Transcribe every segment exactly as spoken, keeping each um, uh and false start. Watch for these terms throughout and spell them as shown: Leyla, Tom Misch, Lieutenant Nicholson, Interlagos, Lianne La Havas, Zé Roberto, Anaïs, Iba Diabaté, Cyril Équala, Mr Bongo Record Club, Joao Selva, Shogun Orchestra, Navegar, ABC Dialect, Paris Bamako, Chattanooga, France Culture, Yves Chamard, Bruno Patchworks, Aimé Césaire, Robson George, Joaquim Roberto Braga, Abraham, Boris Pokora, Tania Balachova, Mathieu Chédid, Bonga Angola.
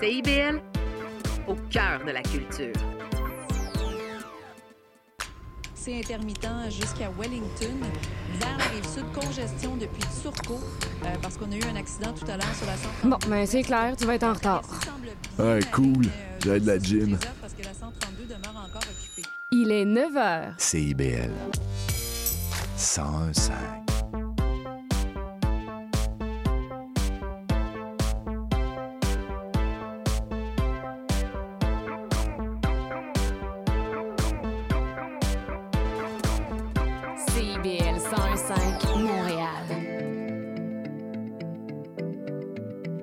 C I B L, au cœur de la culture. C'est intermittent jusqu'à Wellington. Vers la Rive-Sud, congestion depuis Turcot, euh, parce qu'on a eu un accident tout à l'heure sur la cent trente-deux. Bon, mais c'est clair, tu vas être en retard. Ah, cool, j'ai de la gym. Il est neuf heures. C I B L cent un virgule cinq.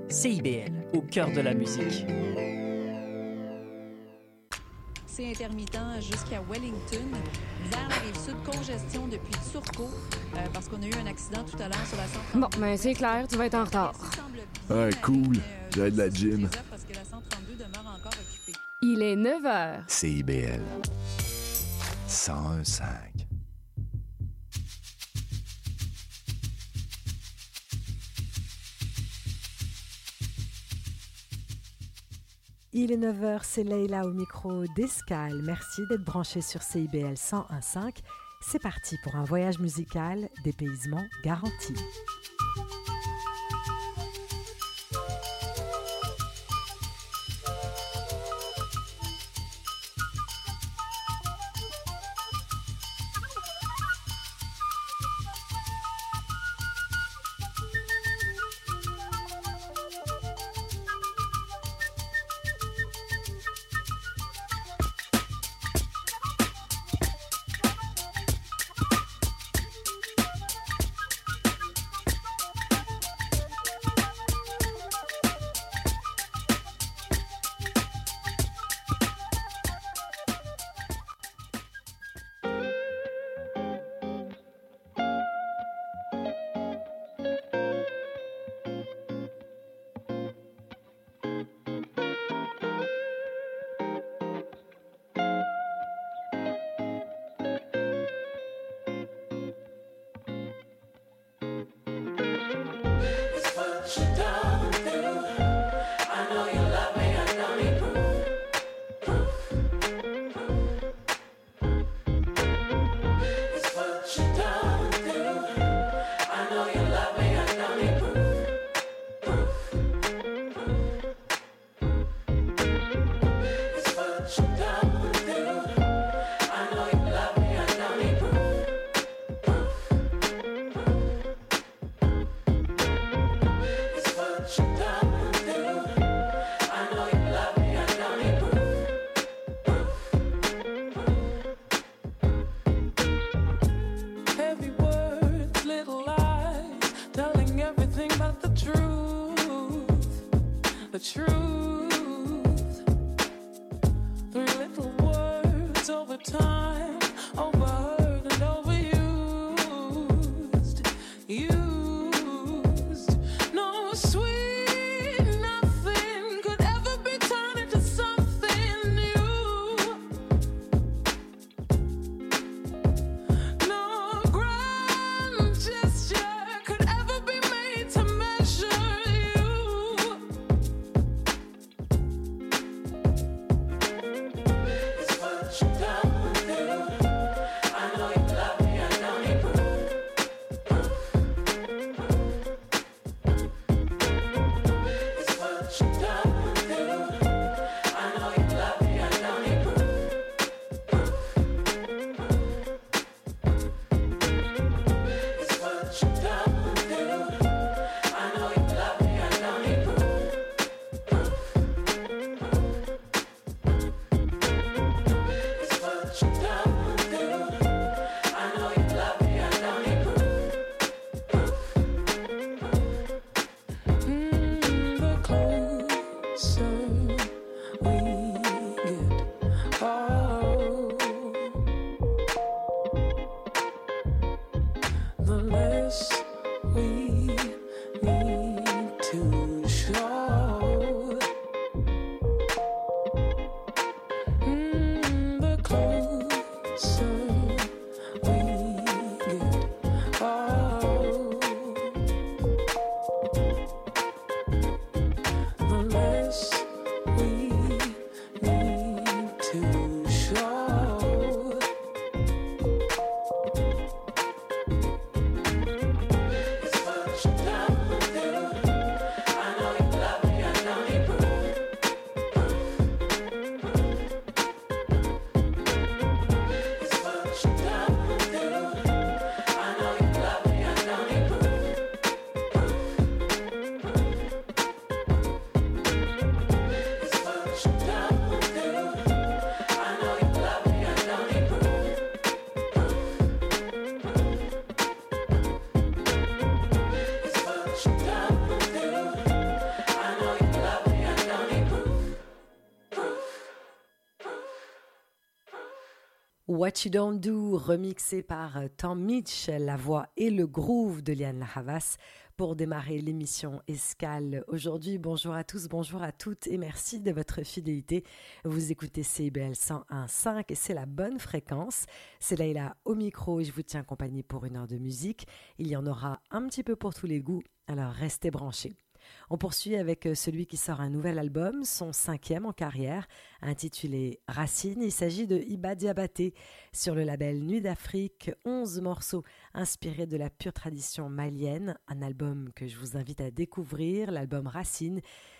C I B L, au cœur de la musique. C'est intermittent jusqu'à Wellington. Vers la Rive-Sud, congestion depuis Turcot, euh, parce qu'on a eu un accident tout à l'heure sur la cent trente-deux. Bon, mais c'est clair, tu vas être en retard. Ah, cool, j'ai de la gym. Il est neuf heures. C I B L cent un virgule cinq. Il est neuf heures, c'est Leyla au micro d'Escales. Merci d'être branché sur C I B L cent un virgule cinq. C'est parti pour un voyage musical, dépaysement garanti. What You Don't Do, remixé par Tom Misch, la voix et le groove de Lianne La Havas, pour démarrer l'émission Escales aujourd'hui. Bonjour à tous, bonjour à toutes et merci de votre fidélité. Vous écoutez C I B L cent un virgule cinq et c'est la bonne fréquence. C'est Leyla au micro et je vous tiens compagnie pour une heure de musique. Il y en aura un petit peu pour tous les goûts, alors restez branchés. On poursuit avec celui qui sort un nouvel album, son cinquième en carrière, intitulé « Racine ». Il s'agit de Iba Diabaté. Sur le label Nuit d'Afrique, onze morceaux inspirés de la pure tradition malienne. Un album que je vous invite à découvrir, l'album « Racine »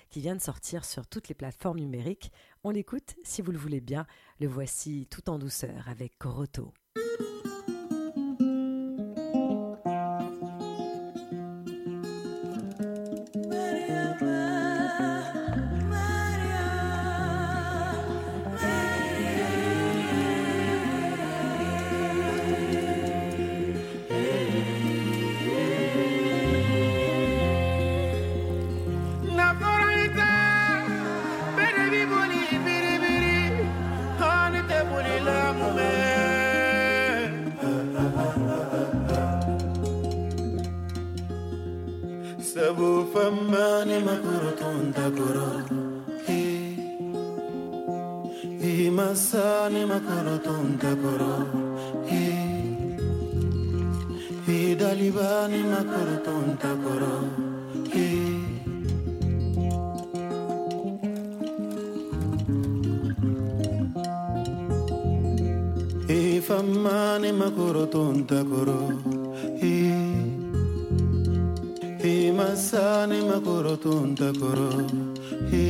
qui vient de sortir sur toutes les plateformes numériques. On l'écoute, si vous le voulez bien. Le voici tout en douceur avec Coroto. Fambani makuru tonta koro, eh. Imasani makuru tonta koro, eh. Idalibani makuru tonta koro, eh. Ifambani makuru tonta koro, eh. Masani makoro tonta koro, he.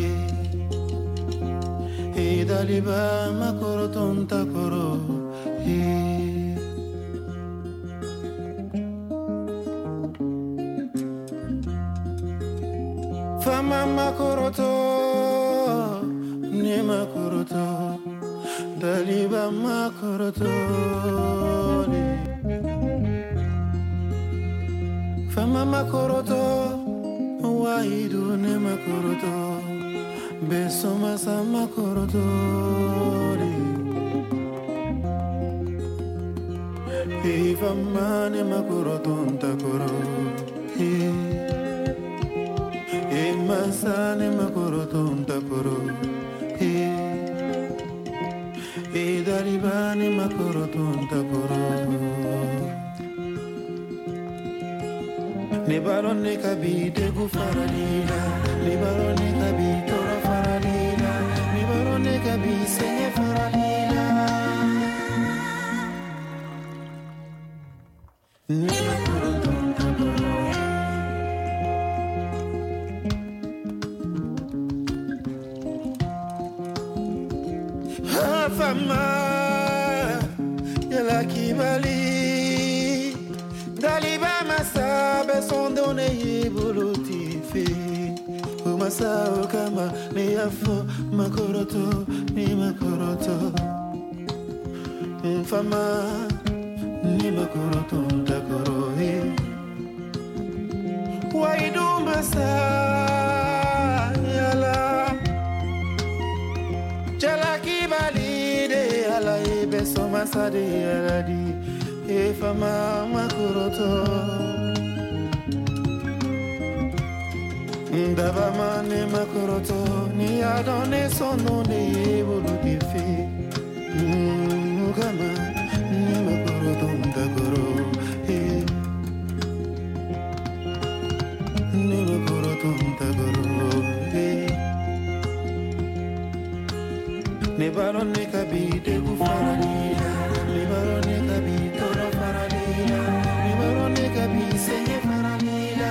He daliba makoro tonta koro, he. Fama makoro to, ne makoro to, daliba makoro to, ne. Fama makoroto, waidu ne makoroto, besoma sa makoroto. Hey, fama ne makoroto ntakoro, hey. Hey, masa ne makoroto ntakoro, hey. Hey, dariba ne makoroto ntakoro. Ne baron ne kabi degu faradina, ne baron ne kabi tora faradina, ne baron ne kabi senye faradina. Ne makoro tonta koro, ha fama yala kibali. Sondone buluti fe, umasa okama ne afo makoroto ne makoroto, mfama ne makoroto takorohe, waidu masa yala, chala kibali de ala ibeso masa de yala di, efama makoroto. Ndaba mane makoroto ni adone sono ne buludifi. Mugama ni makoroto ndagoro, eh. Ni makoroto ndagoro, eh. Ne baron ne kabide ufaradina, ne baron ne kabide ufaradina, ne baron ne kabide senye faradina.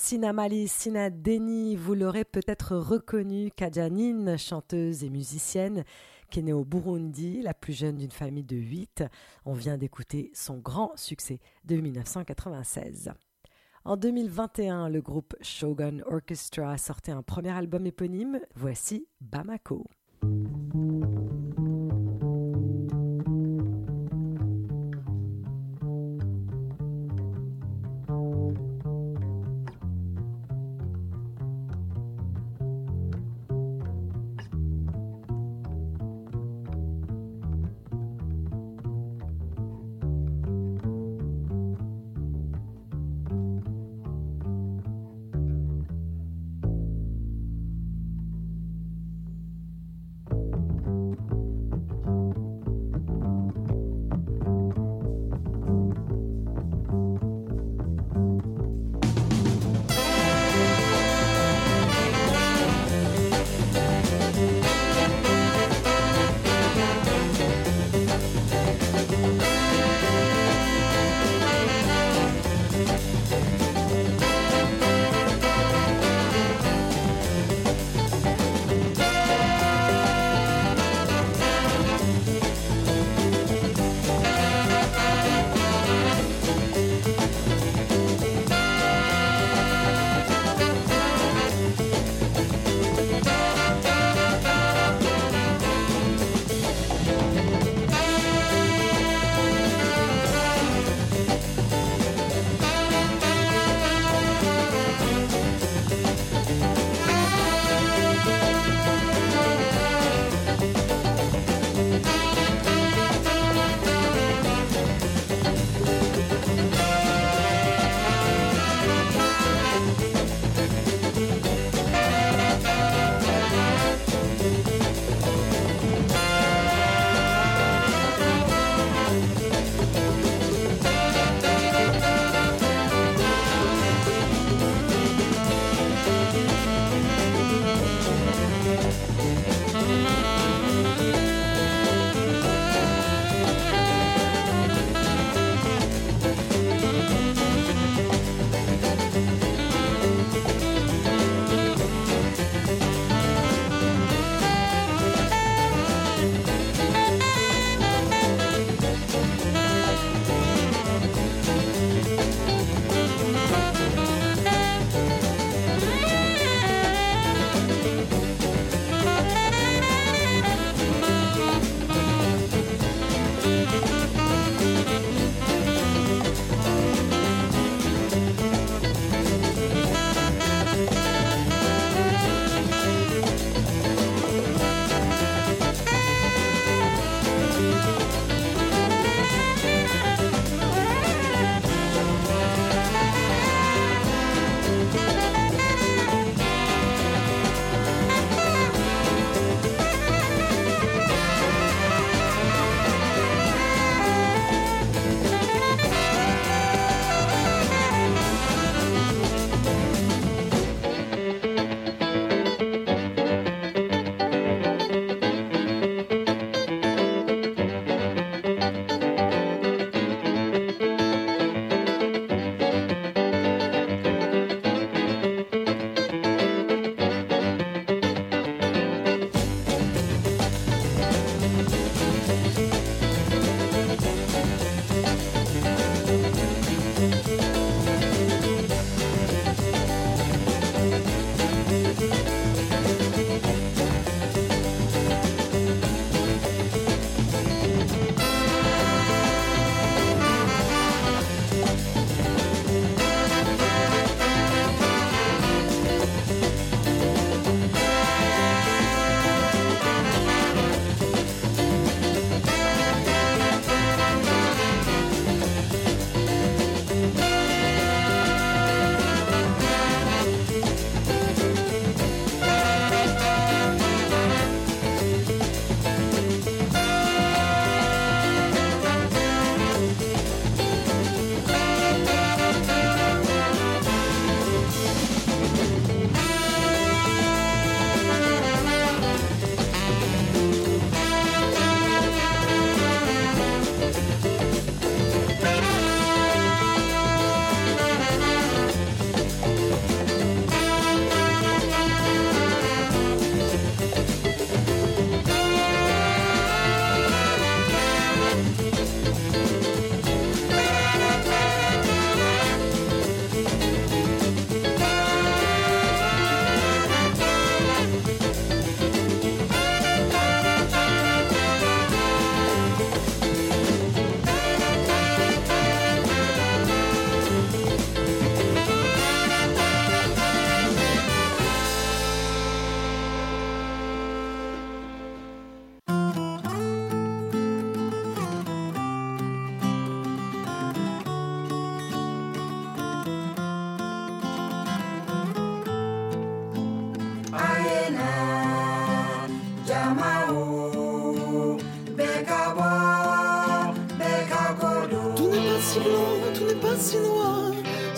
Sina Mali, Sina Deni, vous l'aurez peut-être reconnue, Kajanine, chanteuse et musicienne, qui est née au Burundi, la plus jeune d'une famille de huit. On vient d'écouter son grand succès de mille neuf cent quatre-vingt-seize. En deux mille vingt et un, le groupe Shogun Orchestra sortait un premier album éponyme. Voici Bamako.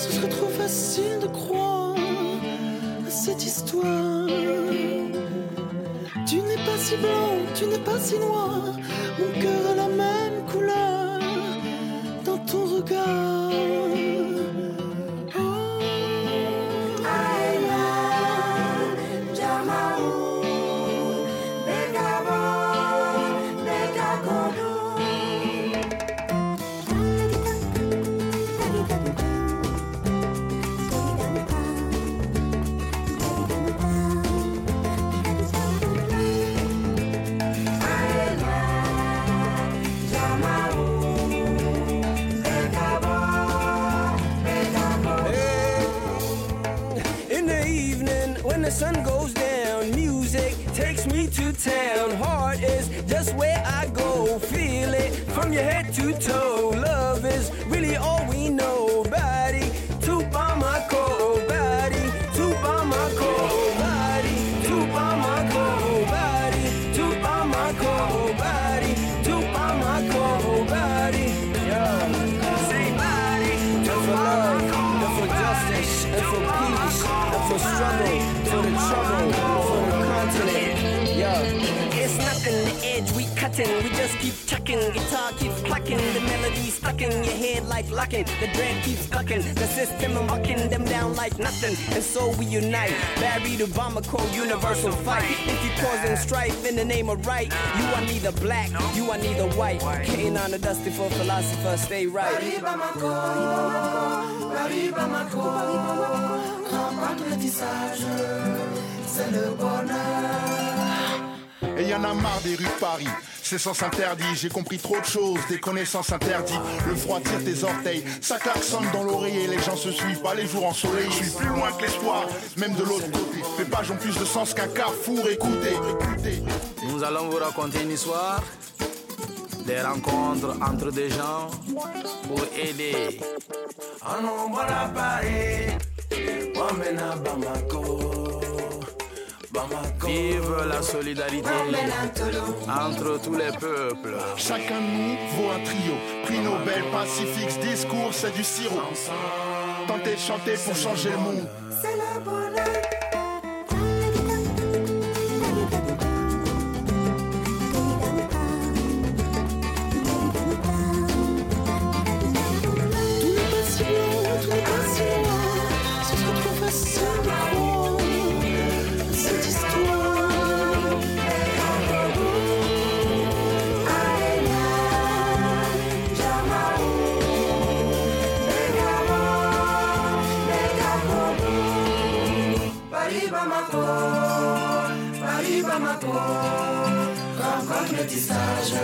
ce serait trop facile de croire à cette histoire. Tu n'es pas si blanc, tu n'es pas si noir, mon cœur a la même couleur dans ton regard. Sun goes down, music takes me to town. Heart is just where I go, feel it from your head to toe. Love is really all we know. Body to Bamako, body to Bamako, body to Bamako, body to Bamako, body to Bamako, body. Yeah. Say body to Bamako, and for justice, and for peace, and for struggle. We just keep chucking, guitar keeps plucking, the melody stuck in your head like locking, the dread keeps sucking, the system and walking them down like nothing, and so we unite, Barry to Bamako, universal fight, if you causing strife in the name of right, you are neither black, you are neither white, Cain on the dusty for philosophers, stay right. Paris Bamako, Paris Bamako, un pas de tissage, c'est le bonheur. Et y'en a marre des rues de Paris, c'est sens interdit. J'ai compris trop de choses, des connaissances interdites. Le froid tire tes orteils, ça klaxonne dans l'oreiller. Les gens se suivent pas, les jours ensoleillés. Je suis plus loin que l'espoir, même de l'autre côté. Mes pages ont plus de sens qu'un carrefour, écoutez, écoutez. Nous allons vous raconter une histoire, des rencontres entre des gens pour aider. En nombre à Paris, on mène à Bamako. Bamako. Vive la solidarité entre tous les peuples. Chacun de nous vaut un trio. Prix Nobel, Pacifique, discours, c'est du sirop. Tentez de chanter pour changer le monde. C'est le bonheur. C'est le bonheur. Paris Bamako, Paris Bamako, raconte mes tissages.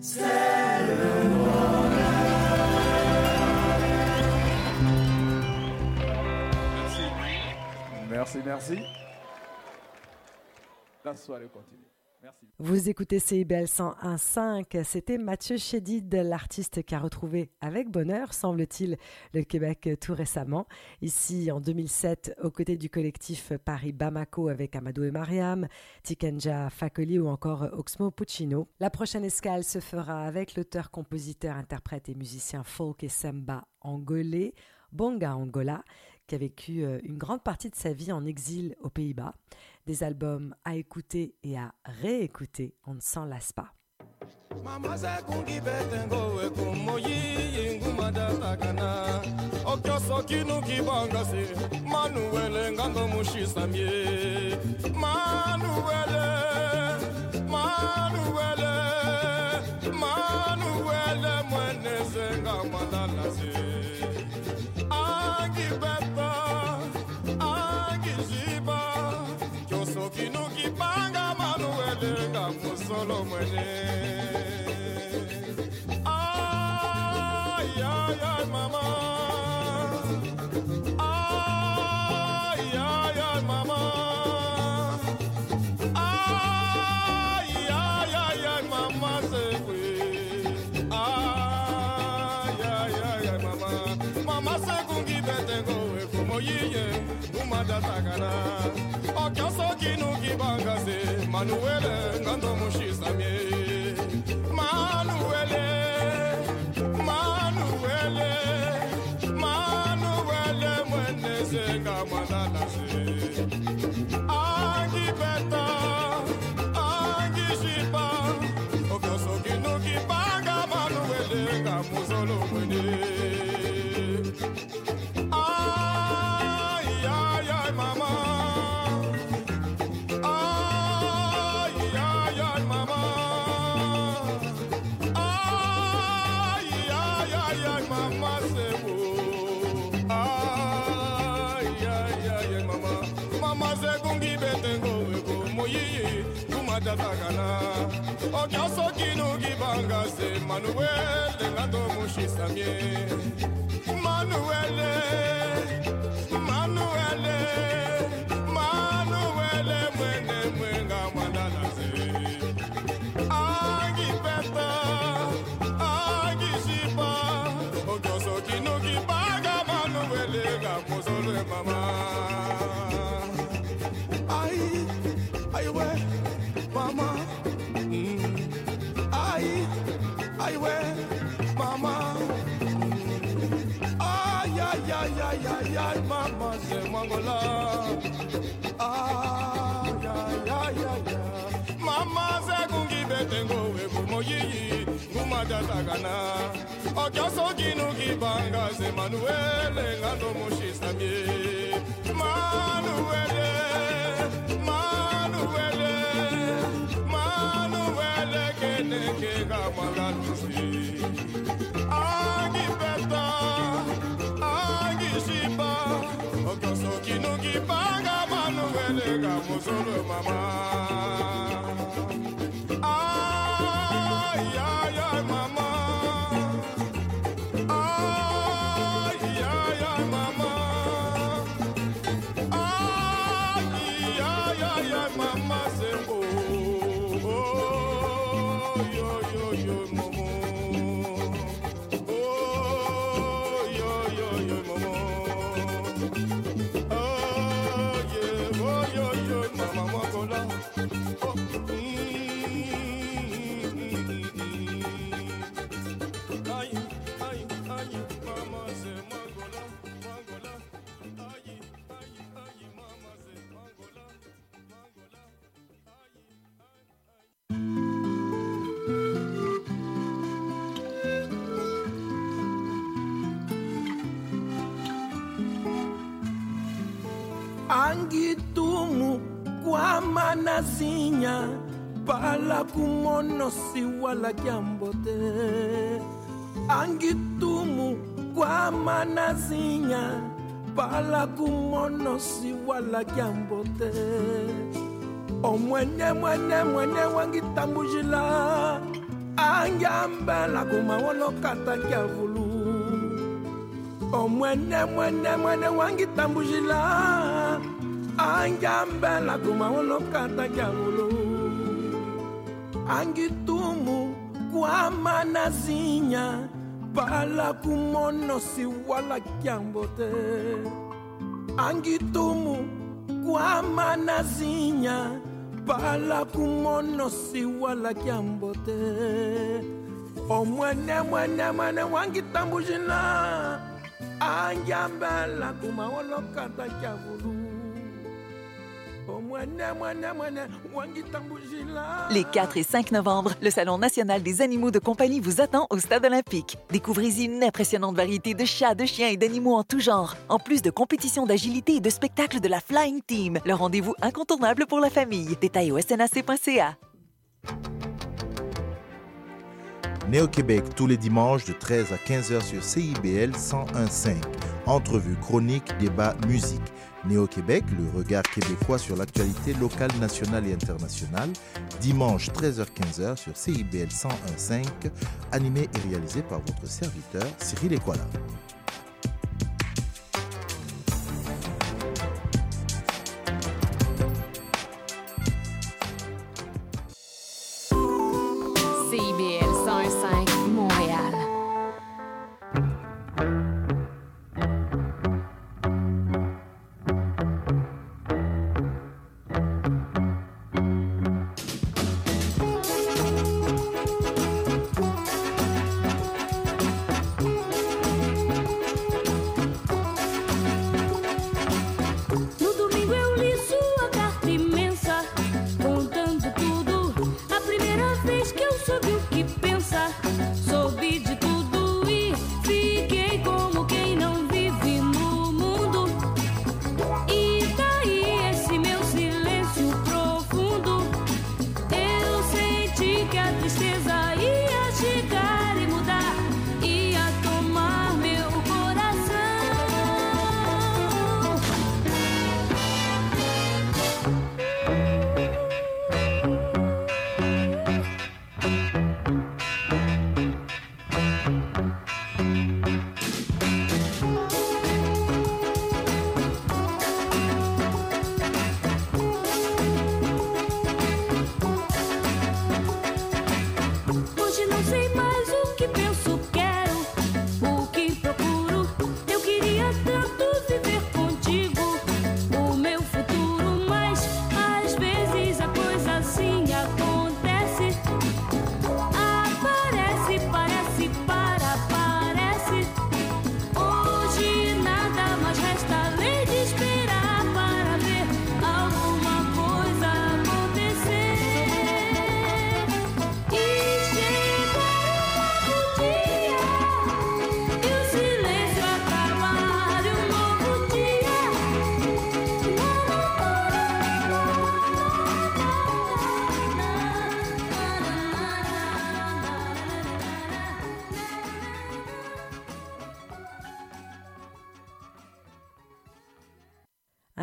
C'est le bonheur. Merci, merci, merci. La soirée continue. Vous écoutez C I B L cent un virgule cinq, c'était Mathieu Chédid, l'artiste qu'a retrouvé avec bonheur, semble-t-il, le Québec tout récemment. Ici, en deux mille sept, aux côtés du collectif Paris Bamako avec Amadou et Mariam, Tiken Jah Fakoly ou encore Oxmo Puccino. La prochaine escale se fera avec l'auteur, compositeur, interprète et musicien folk et samba angolais, Bonga Angola, qui a vécu une grande partie de sa vie en exil aux Pays-Bas. Des albums à écouter et à réécouter, on ne s'en lasse pas. Solo mwenye ay ay ay mama ay ay ay mama ay ay ay ay mama sekwe ay ay ay ay mama mama sekungi betengo ekomoyiye umadatagana okasoki. Manuele ngando mushisamye Manuele Manuele Manuele mweneze kama dalase Angipeta Angishipa Ovyoso kinuki banga Manuele kamuzolo mwenye Angitumu kwa manasinya pala kumono si wala kiambote Angitumu kwa manasinya pala kumono si wala kiambote Omwenye mwenye mwenye wangitambujila Angyambela kumawolo kata kiavulu Omwenye mwenye mwenye wangitambujila Angambela kuma olokata kyamulu Angitumu kwa manasinya pala kumono si wala kyambote Angitumu kwa manasinya pala kumono si wala kyambote Omwene mwene mwene wangitambujina Angambela kuma olokata kyamulu Les quatre et cinq novembre, le Salon national des animaux de compagnie vous attend au Stade olympique. Découvrez-y une impressionnante variété de chats, de chiens et d'animaux en tout genre, en plus de compétitions d'agilité et de spectacles de la Flying Team, le rendez-vous incontournable pour la famille. Détails au S N A C point C A. Né au Québec tous les dimanches de treize à quinze heures sur C I B L cent un virgule cinq. Entrevues, chroniques, débats, musique. Né au Québec, le regard québécois sur l'actualité locale, nationale et internationale. Dimanche treize heures quinze heures sur C I B L cent un virgule cinq. Animé et réalisé par votre serviteur Cyril Équala.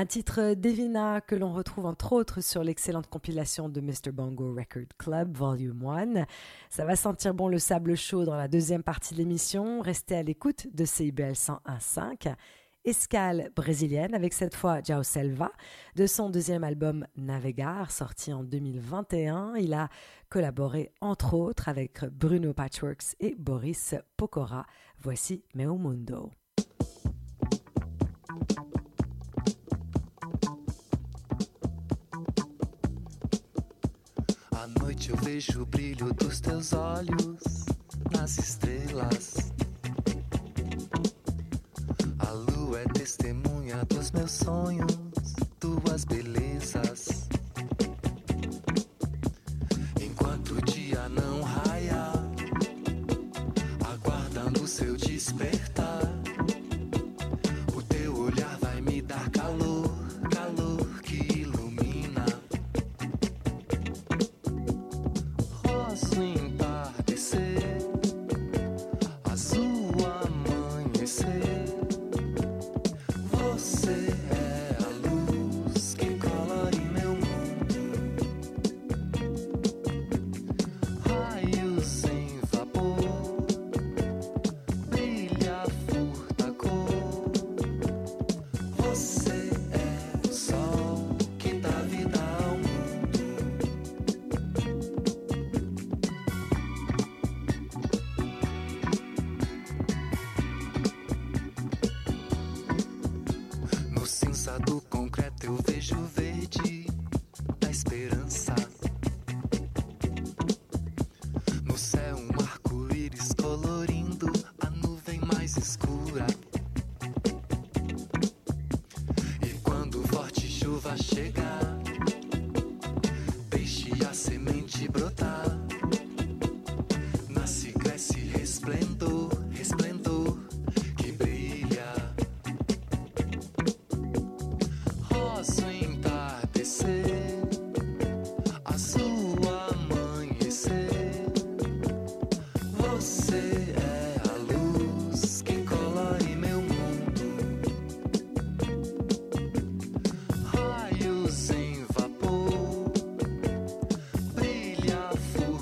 Un titre Divina que l'on retrouve entre autres sur l'excellente compilation de Mr Bongo Record Club, Volume un. Ça va sentir bon le sable chaud dans la deuxième partie de l'émission. Restez à l'écoute de C I B L cent un virgule cinq. Escale brésilienne avec cette fois Joao Selva. De son deuxième album Navegar, sorti en deux mille vingt et un, il a collaboré entre autres avec Bruno Patchworks et Boris Pokora. Voici Meu Mundo. À noite eu vejo o brilho dos teus olhos nas estrelas. A lua é testemunha dos meus sonhos, tuas belezas. Enquanto o dia não raia, aguardando seu despertar, o teu olhar vai me dar calor, calor que ilumina. Posso entardecer, azul amanhecer. Fool.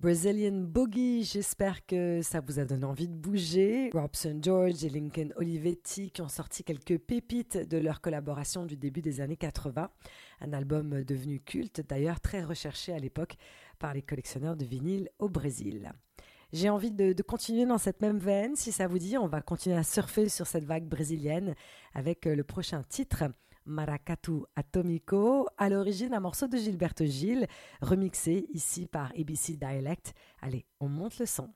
Brazilian Boogie, j'espère que ça vous a donné envie de bouger. Robson George et Lincoln Olivetti qui ont sorti quelques pépites de leur collaboration du début des années quatre-vingts. Un album devenu culte, d'ailleurs très recherché à l'époque par les collectionneurs de vinyles au Brésil. J'ai envie de, de continuer dans cette même veine, si ça vous dit. On va continuer à surfer sur cette vague brésilienne avec le prochain titre, Maracatu Atomico, à l'origine un morceau de Gilberto Gil, remixé ici par A B C Dialect. Allez, on monte le son.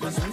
Mas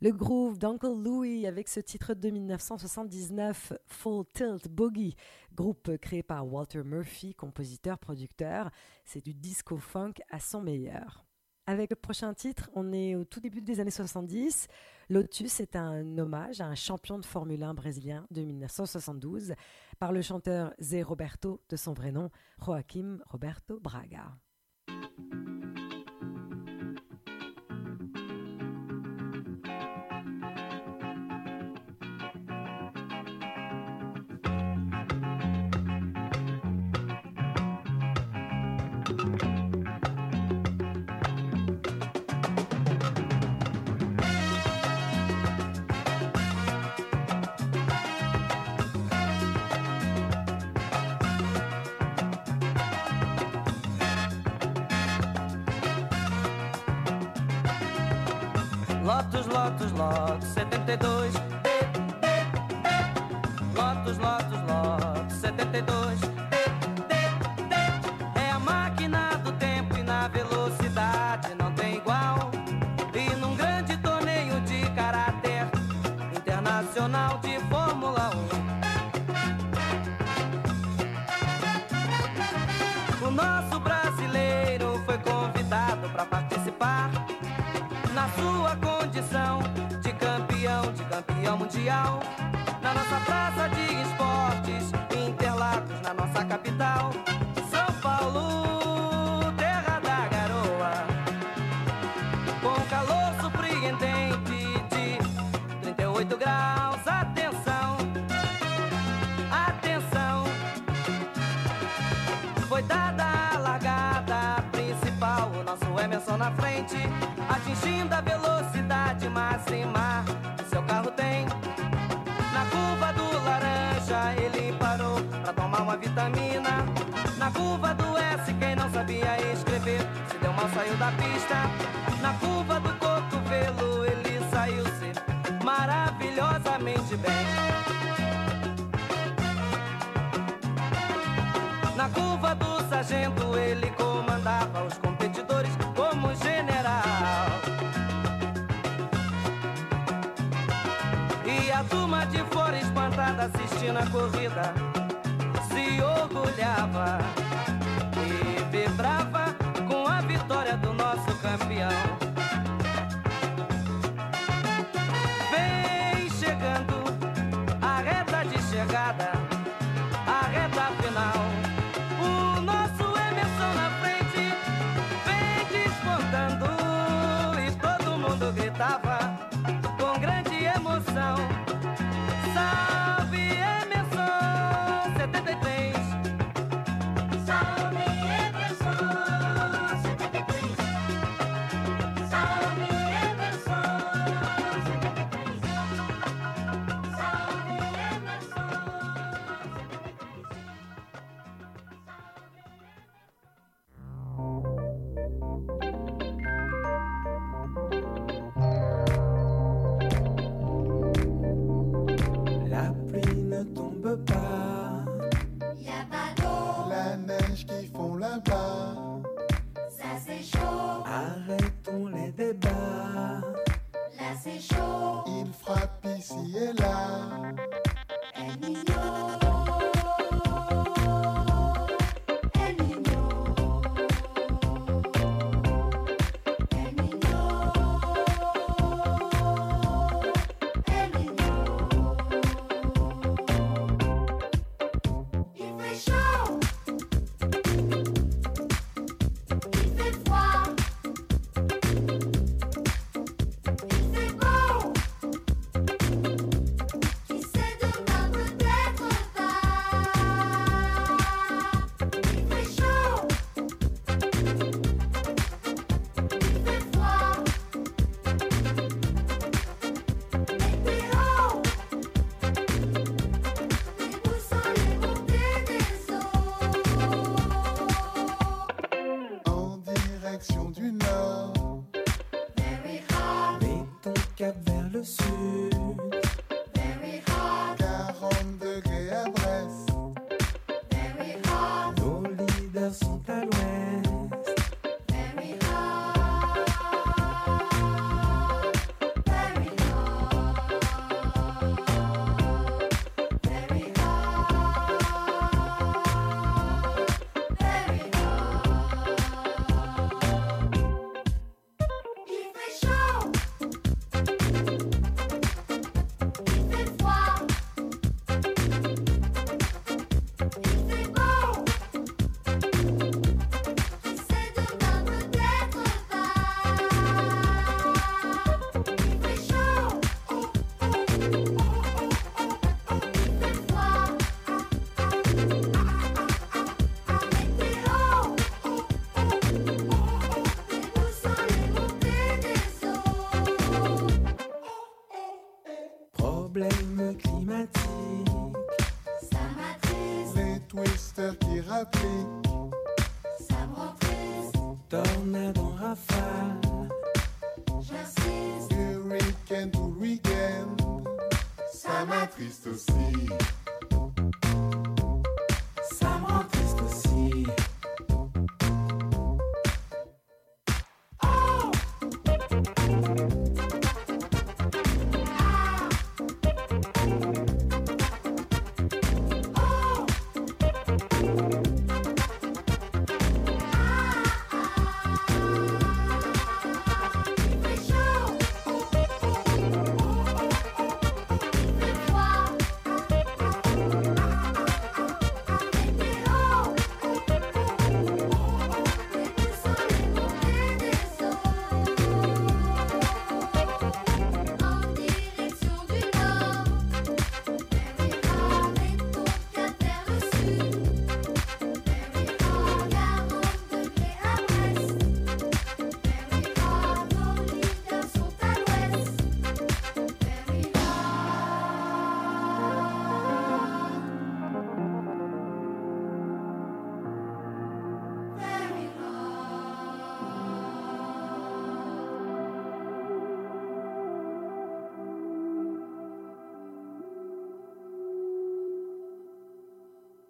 Le groove d'Uncle Louie avec ce titre de mille neuf cent soixante-dix-neuf, Full Tilt Boogie, groupe créé par Walter Murphy, compositeur-producteur. C'est du disco-funk à son meilleur. Avec le prochain titre, on est au tout début des années soixante-dix. Lotus est un hommage à un champion de Formule un brésilien de mille neuf cent soixante-douze par le chanteur Zé Roberto, de son vrai nom Joaquim Roberto Braga. Lotus, Lotus, Lotus, setenta e dois. Lotus, Lotus, Lotus, setenta e dois. É a máquina do tempo e na velocidade não tem igual. E num grande torneio de caráter internacional de Fórmula um. O nosso brasileiro foi convidado para participar na sua condição de campeão, de campeão mundial. Na nossa praça de esportes, Interlagos, na nossa capital, São Paulo, terra da garoa. Com calor surpreendente de trinta e oito graus, atenção, atenção. Foi dada a largada principal, o nosso Emerson na frente, atingindo a velocidade máxima que seu carro tem. Na curva do laranja ele parou pra tomar uma vitamina. Na curva do S quem não sabia escrever se deu mal, saiu da pista. Na curva do cotovelo ele saiu-se maravilhosamente bem. Na curva do sargento ele comandava os competidores como general. E a turma de fora espantada assistindo a corrida se orgulhava e vibrava com a vitória do nosso campeão. Vem chegando a reta de chegada, a reta final. Gritava com grande emoção: salve Emerson!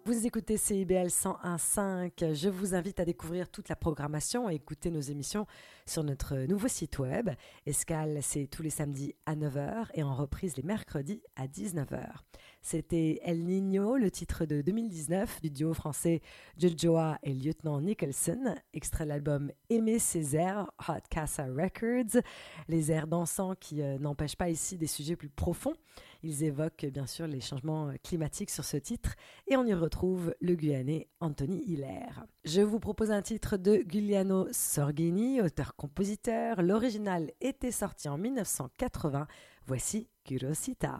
Vous écoutez C I B L cent un virgule cinq. Je vous invite à découvrir toute la programmation et écouter nos émissions sur notre nouveau site web. Escales, c'est tous les samedis à neuf heures et en reprise les mercredis à dix-neuf heures. C'était El Niño, le titre de deux mille dix-neuf du duo français Jojoa et Lieutenant Nicholson, extrait de l'album Aimé Césaire, Hot Casa Records. Les airs dansants qui euh, n'empêchent pas ici des sujets plus profonds. Ils évoquent bien sûr les changements climatiques sur ce titre et on y retrouve le Guyanais Anthony Hilaire. Je vous propose un titre de Giuliano Sorghini, auteur-compositeur. L'original était sorti en mille neuf cent quatre-vingts. Voici Curiosità.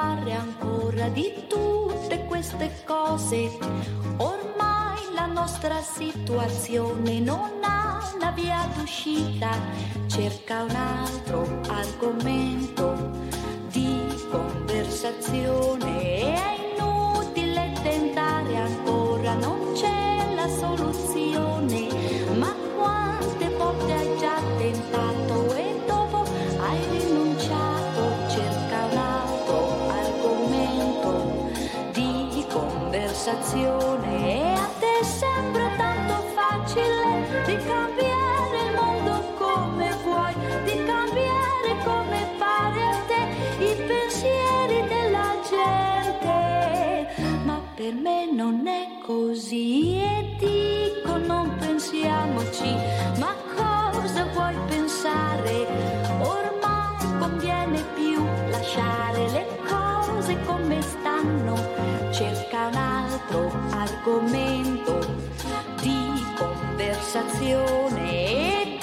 parlare ancora di tutte queste cose. Ormai la nostra situazione non ha una via d'uscita. Cerca un altro argomento di conversazione. È inutile tentare ancora, non c'è la soluzione. Ma quante volte hai già tentato e dopo hai rinunciato? Cerca un altro argomento di conversazione. E a te sembra tanto facile di cambiare il mondo come vuoi, di cambiare come pare a te i pensieri della gente. Ma per me non è così e dico non pensiamoci. Ma cosa vuoi pensare? Ormai conviene più lasciare le cose come stanno. Cerca un altro argomento di conversazione e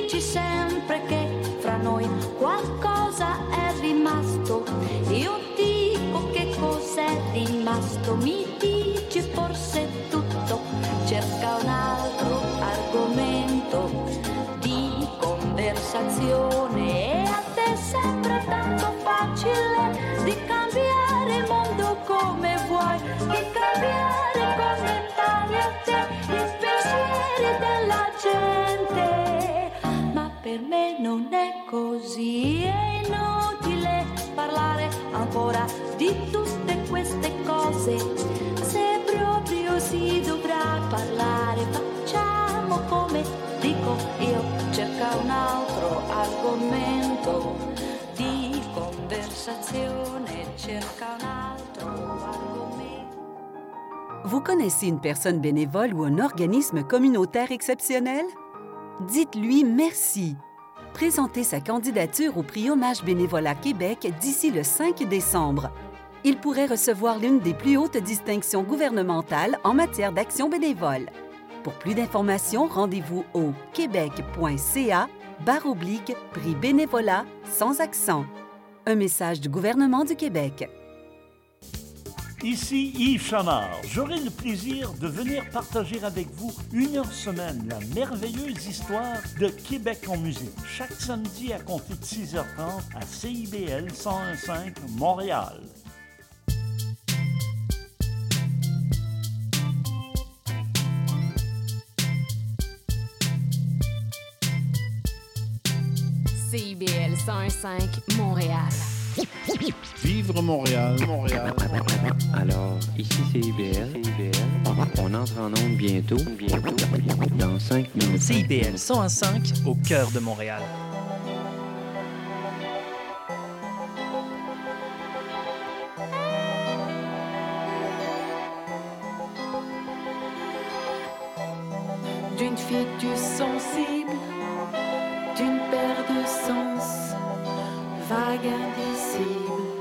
dici sempre che fra noi qualcosa è rimasto. Io dico che cos'è rimasto, mi dici forse tutto. Cerca un altro argomento di conversazione. E a te sembra tanto facile di cambiare il mondo come vuoi, di cambiare come pare a te i pensieri della gente. Ma per me non è così, è inutile parlare ancora di tutte queste cose. Se proprio si dovrà parlare, facciamo come dico io. Cerca un altro argomento di conversazione, cerca un altro argomento. Vous connaissez une personne bénévole ou un organisme communautaire exceptionnel? Dites-lui merci. Présentez sa candidature au prix Hommage Bénévolat Québec d'ici le cinq décembre. Il pourrait recevoir l'une des plus hautes distinctions gouvernementales en matière d'action bénévole. Pour plus d'informations, rendez-vous au québec.ca barre oblique prix bénévolat sans accent. Un message du gouvernement du Québec. Ici Yves Chamard, j'aurai le plaisir de venir partager avec vous une heure semaine la merveilleuse histoire de Québec en musique, chaque samedi à compter de six heures trente à C I B L cent un virgule cinq Montréal. C I B L cent un virgule cinq Montréal. Vivre Montréal, Montréal, Montréal. Alors, ici C I B L. On entre en onde bientôt, bientôt, dans cinq minutes. C I B L cent un virgule cinq au cœur de Montréal. D'une fille sensible, d'une paire de sens, vague indicible.